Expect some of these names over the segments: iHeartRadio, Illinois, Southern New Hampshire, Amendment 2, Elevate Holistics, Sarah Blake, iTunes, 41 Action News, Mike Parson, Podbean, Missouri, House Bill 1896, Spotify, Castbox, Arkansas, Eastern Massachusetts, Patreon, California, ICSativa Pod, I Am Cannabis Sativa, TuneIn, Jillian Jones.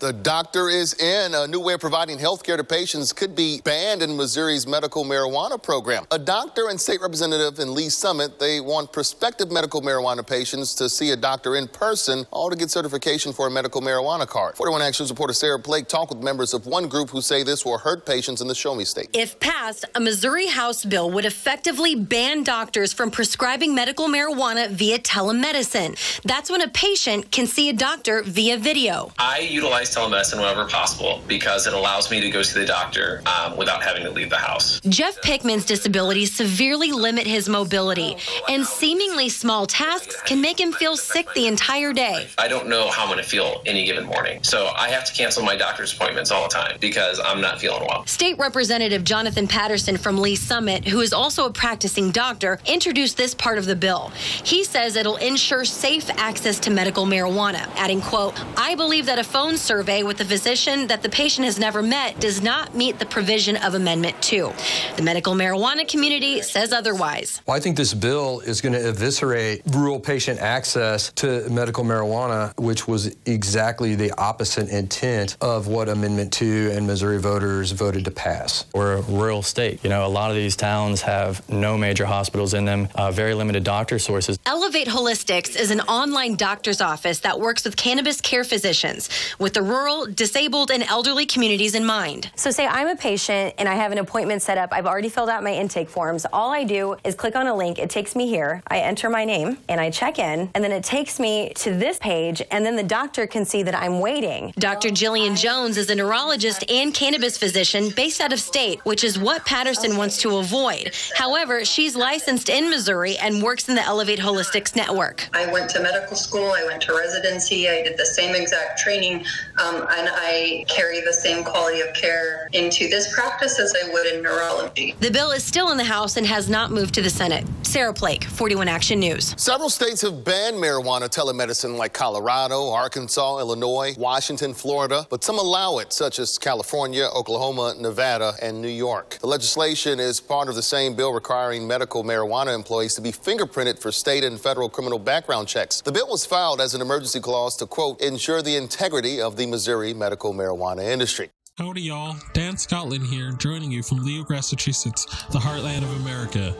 The doctor is in. A new way of providing health care to patients could be banned in Missouri's medical marijuana program. A doctor and state representative in Lee Summit, they want prospective medical marijuana patients to see a doctor in person, all to get certification for a medical marijuana card. 41 Action News reporter Sarah Blake talked with members of one group who say this will hurt patients in the Show Me State. If passed, a Missouri House bill would effectively ban doctors from prescribing medical marijuana via telemedicine. That's when a patient can see a doctor via video. I utilize telemedicine whenever possible because it allows me to go see the doctor without having to leave the house. Jeff Pickman's disabilities severely limit his mobility, and seemingly small tasks can make him feel sick the entire day. I don't know how I'm going to feel any given morning, so I have to cancel my doctor's appointments all the time because I'm not feeling well. State Representative Jonathan Patterson from Lee Summit, who is also a practicing doctor, introduced this part of the bill. He says it'll ensure safe access to medical marijuana, adding, quote, "I believe that a phone survey with a physician that the patient has never met does not meet the provision of Amendment 2. The medical marijuana community says otherwise." Well, I think this bill is going to eviscerate rural patient access to medical marijuana, which was exactly the opposite intent of what Amendment 2 and Missouri voters voted to pass. We're a rural state. You know, a lot of these towns have no major hospitals in them, very limited doctor sources. Elevate Holistics is an online doctor's office that works with cannabis care physicians, with the rural, disabled, and elderly communities in mind. So say I'm a patient and I have an appointment set up. I've already filled out my intake forms. All I do is click on a link. It takes me here. I enter my name and I check in, and then it takes me to this page, and then the doctor can see that I'm waiting. Dr. Jillian Jones is a neurologist and cannabis physician based out of state, which is what Patterson wants to avoid. However, she's licensed in Missouri and works in the Elevate Holistics network. I went to medical school. I went to residency. I did the same exact training. And I carry the same quality of care into this practice as I would in neurology. The bill is still in the House and has not moved to the Senate. Sarah Blake, 41 Action News. Several states have banned marijuana telemedicine, like Colorado, Arkansas, Illinois, Washington, Florida, but some allow it, such as California, Oklahoma, Nevada, and New York. The legislation is part of the same bill requiring medical marijuana employees to be fingerprinted for state and federal criminal background checks. The bill was filed as an emergency clause to, quote, ensure the integrity of the Missouri medical marijuana industry. Howdy y'all, Dan Scotland here, joining you from Leo, Massachusetts, the heartland of America.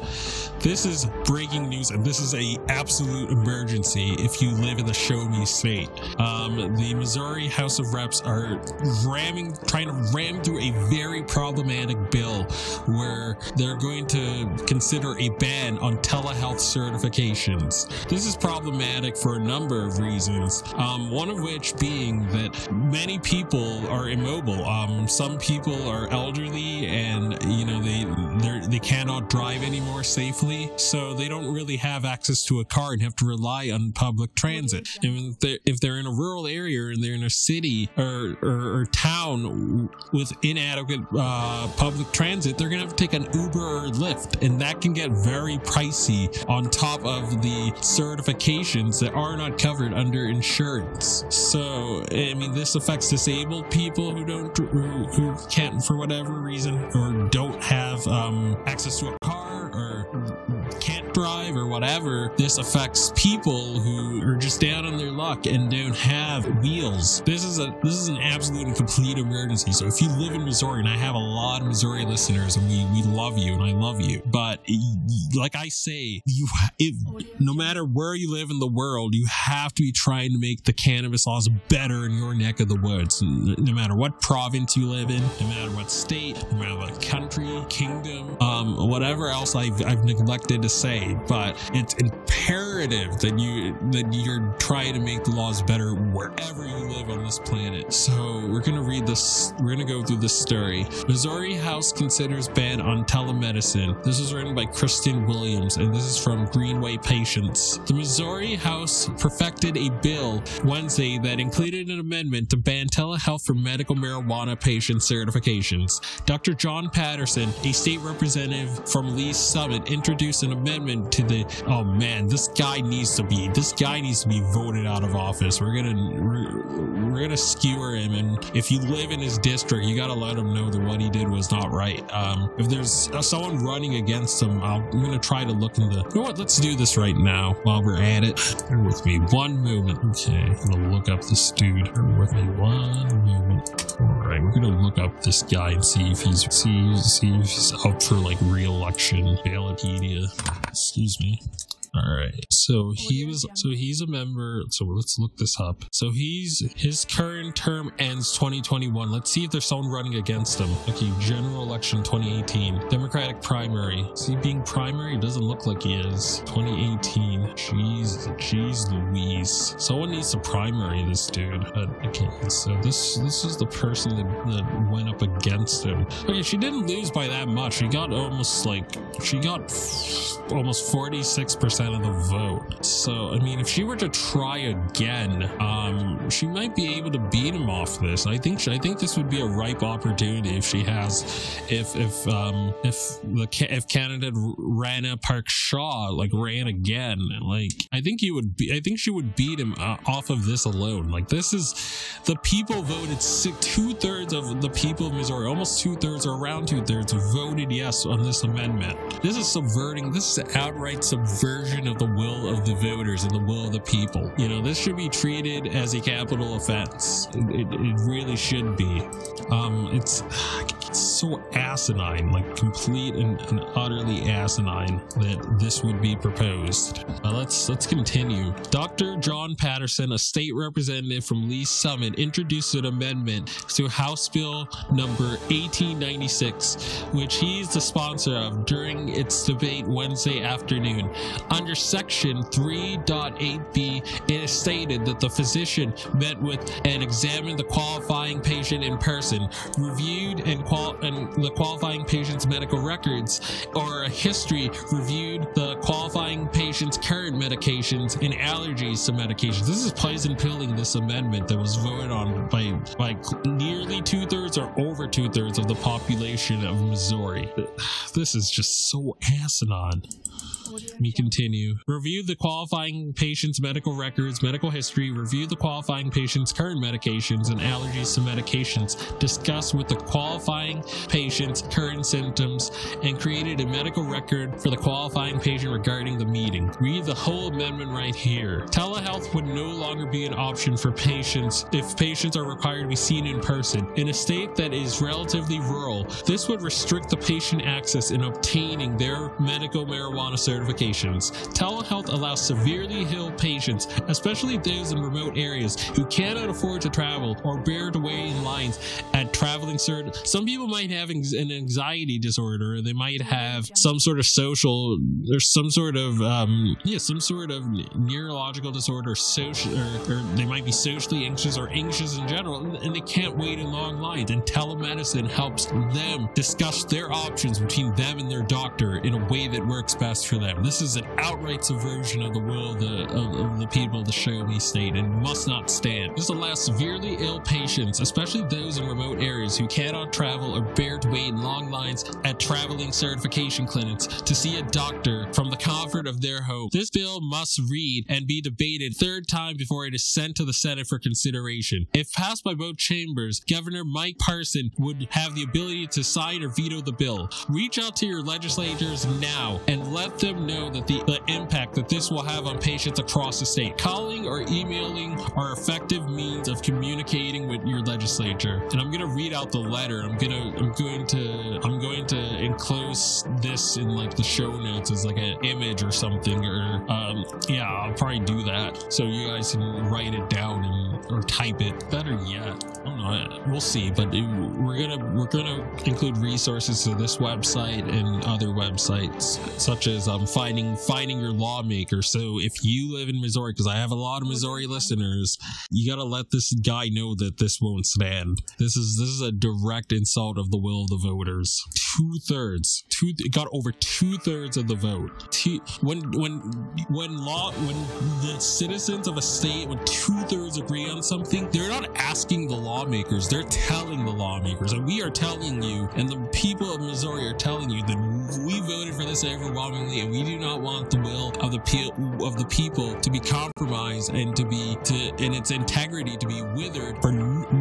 This is breaking news, and this is an absolute emergency if you live in the Show Me State. The Missouri House of Reps are trying to ram through a very problematic bill where they're going to consider a ban on telehealth certifications. This is problematic for a number of reasons, one of which being that many people are immobile. Some people are elderly and, you know, they cannot drive anymore safely, so they don't really have access to a car and have to rely on public transit. And if they're in a rural area and they're in a city or town with inadequate public transit, they're going to have to take an Uber or Lyft, and that can get very pricey on top of the certifications that are not covered under insurance. So, I mean, this affects disabled people who can't, for whatever reason, or don't have access to a car or can't drive or whatever. This affects people who are just down on their luck and don't have wheels. This is an absolute and complete emergency. So if you live in Missouri, and I have a lot of Missouri listeners, and we love you, and I love you, but like I say, no matter where you live in the world, you have to be trying to make the cannabis laws better in your neck of the woods. No matter what province you live in, no matter what state, no matter what country, kingdom, whatever else I've neglected to say, but it's imperative that you're trying to make the laws better wherever you live on this planet. So we're gonna read this. We're gonna go through this story. Missouri House considers ban on telemedicine. This is written by Kristen Williams, and this is from Greenway Patients. The Missouri House perfected a bill Wednesday that included an amendment to ban telehealth for medical marijuana patient certifications. Dr. John Patterson, a state representative from Lee Summit, introduced an amendment to the... Oh man, this guy needs to be voted out of office. We're gonna skewer him, and if you live in his district, you gotta let him know that what he did was not right. If there's someone running against him, I'm gonna try to look in the... You know what? Let's do this right now while we're at it. Bear with me one moment. Okay, I'm gonna look up this dude. Bear with me one moment. Alright, we're gonna look up this guy and see if he's up for, like, re-election. Ballotpedia. Excuse me. All right, so he's a member. So let's look this up. So his current term ends 2021. Let's see if there's someone running against him. Okay, general election 2018, Democratic primary. Is he being primary? It doesn't look like he is. 2018. Jeez Louise. Someone needs to primary this dude. Okay, so this is the person that went up against him. Okay, she didn't lose by that much. She got almost 46%. Of the vote. So, I mean, if she were to try again, she might be able to beat him off this. I think this would be a ripe opportunity if she has, if candidate Rana Park Shaw ran again. I think she would beat him off of this alone. This is the people voted. 2/3 of the people of Missouri, almost 2/3 or around 2/3, voted yes on this amendment. This is subverting. This is outright subversion of the will of the voters and the will of the people. You know, this should be treated as a capital offense. It really should be. It's so asinine, complete and utterly asinine that this would be proposed. Let's continue. Dr. John Patterson, a state representative from Lee Summit, introduced an amendment to House Bill number 1896, which he's the sponsor of, during its debate Wednesday afternoon. Under Section 3.8b, it is stated that the physician met with and examined the qualifying patient in person, reviewed and the qualifying patient's medical records or a history, reviewed the qualifying patient's current medications and allergies to medications. This is poison pilling, this amendment that was voted on by nearly 2/3 or over 2/3 of the population of Missouri. This is just so asinine. You continue. Review the qualifying patient's medical records, medical history. Review the qualifying patient's current medications and allergies to medications. Discuss with the qualifying patient's current symptoms and created a medical record for the qualifying patient regarding the meeting. Read the whole amendment right here. Telehealth would no longer be an option for patients if patients are required to be seen in person. In a state that is relatively rural, this would restrict the patient access in obtaining their medical marijuana certifications. Telehealth allows severely ill patients, especially those in remote areas who cannot afford to travel or bear to wait in lines at traveling cert. Some people might have an anxiety disorder. They might have some sort of social, or some sort of neurological disorder, or they might be socially anxious or anxious in general, and they can't wait in long lines. And telemedicine helps them discuss their options between them and their doctor in a way that works best for them. This is an outright subversion of the will of the people of the Show-Me State and must not stand. This allows severely ill patients, especially those in remote areas who cannot travel or bear to wait in long lines at traveling certification clinics, to see a doctor from the comfort of their home. This bill must read and be debated third time before it is sent to the Senate for consideration. If passed by both chambers, Governor Mike Parson would have the ability to sign or veto the bill. Reach out to your legislators now and let them know that the impact that this will have on patients across the state. Calling or emailing are effective means of communicating with your legislature. And I'm going to read out the letter. I'm going to enclose this in like the show notes as like an image or something, or I'll probably do that so you guys can write it down or type it. Better yet, I don't know. We'll see. But we're gonna include resources to this website and other websites, such as finding your lawmaker. So if you live in Missouri, because I have a lot of Missouri listeners, you gotta let this guy know that this won't stand. This is a direct insult of the will of the voters. It got over 2/3 of the vote. When the citizens of a state, when 2/3 agree on something, they're not asking the lawmakers, they're telling the lawmakers. And we are telling you, and the people of Missouri are telling you, that we voted for this overwhelmingly, and we do not want the will of the people to be compromised and in its integrity to be withered.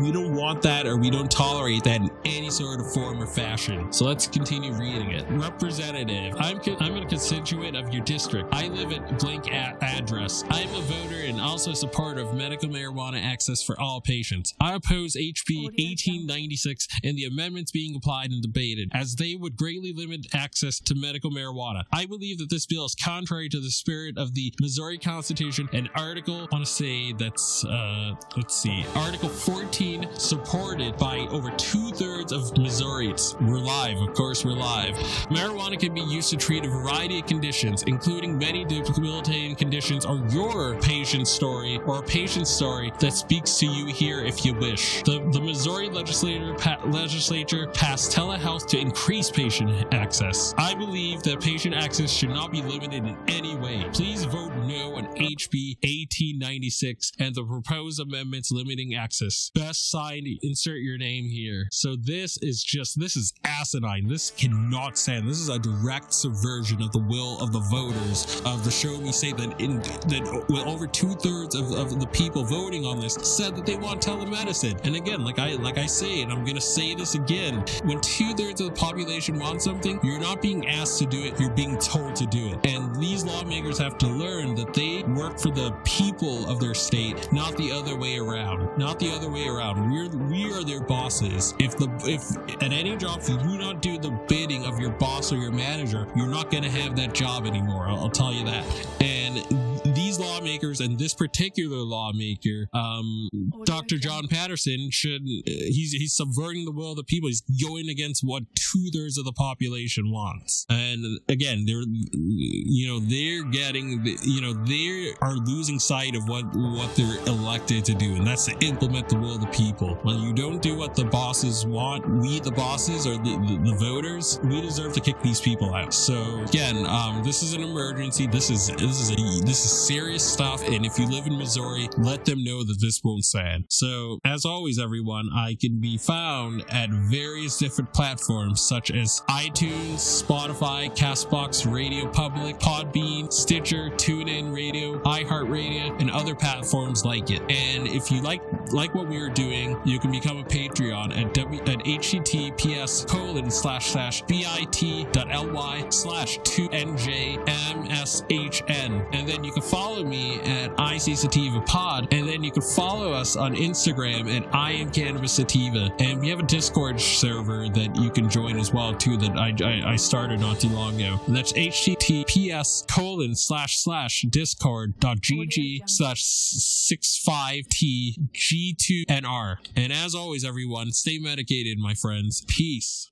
We don't want that, or we don't tolerate that in any sort of form or fashion. So let's continue reading it. Representative, I'm a constituent of your district. I live at blank address. I'm a voter and also a supporter of medical marijuana access for all patients. I oppose HB 1896 and the amendments being applied and debated, as they would greatly limit access to medical marijuana. I believe that this bill is contrary to the spirit of the Missouri Constitution and Article, I want to say that's, Article 14, supported by over 2/3 of Missourians. We're live. Of course, we're live. Marijuana can be used to treat a variety of conditions, including many debilitating conditions, or your patient's story, or a patient's story that speaks to you here if you wish. The Missouri legislature passed telehealth to increase patient access. I believe that patient access should not be limited in any way. Please vote no on HB 1896 and the proposed amendments limiting access. Best signed, insert your name here. So this is asinine. This cannot stand. This is a direct subversion of the will of the voters of the Show Me State, that with over 2/3 of the people voting on this said that they want telemedicine. And again, like I say, and I'm gonna say this again, when 2/3 of the population wants something, you're not being asked to do it, you're being told to do it. And these lawmakers have to learn that they work for the people of their state, not the other way around. We are their bosses. If at any job you do not do the bidding of your boss or your manager, you're not gonna have that job anymore. I'll tell you that. And these lawmakers, and this particular lawmaker, Dr. John Patterson, he's subverting the will of the people. He's going against what 2/3 of the population wants. And again, they are losing sight of what they're elected to do, and that's to implement the will of the people. When you don't do what the bosses want, we the bosses, or the voters, we deserve to kick these people out. So again, this is an emergency. This is serious. serious stuff, and if you live in Missouri, let them know that this won't sad. So, as always, everyone, I can be found at various different platforms such as iTunes, Spotify, Castbox, Radio Public, Podbean, Stitcher, TuneIn Radio, iHeartRadio, and other platforms like it. And if you like what we are doing, you can become a Patreon at https://bit.ly/2njmshn, and then you can follow me at ICSativa Pod, and then you can follow us on Instagram at I Am Cannabis Sativa, and we have a Discord server that you can join as well too that I started not too long ago, and that's https://discord.gg/65tg2nr. And as always, everyone, stay medicated, my friends. Peace.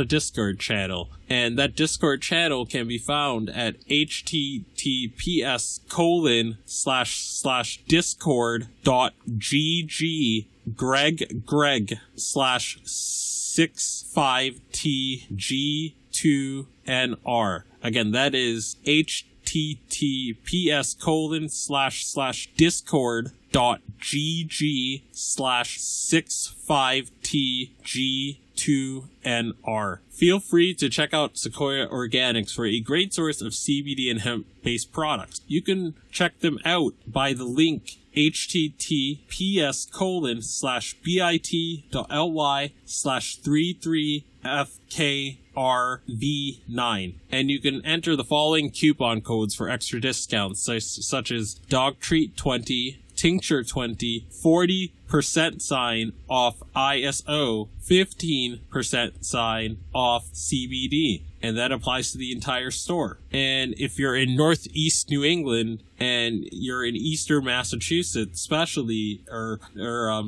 a Discord channel, and that Discord channel can be found at https://discord.gggreg/65tg2nr. Again, that is https://discord.gg/65tg2nr. Feel free to check out Sequoia Organics for a great source of CBD and hemp-based products. You can check them out by the link https://bit.ly/33fkrv9, and you can enter the following coupon codes for extra discounts such as DogTreat20, Tincture 20, 40% off ISO, 15% off CBD, and that applies to the entire store. And if you're in Northeast New England and you're in Eastern Massachusetts, especially, or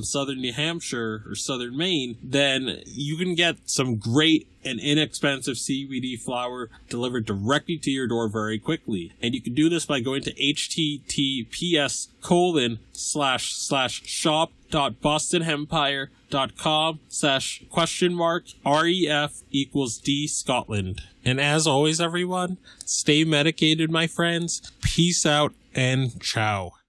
Southern New Hampshire or Southern Maine, then you can get some great and inexpensive CBD flower delivered directly to your door very quickly. And you can do this by going to https://shop.bostonempire.com/?ref=DScotland. And as always, everyone, stay medicated, my friends. Peace out and ciao.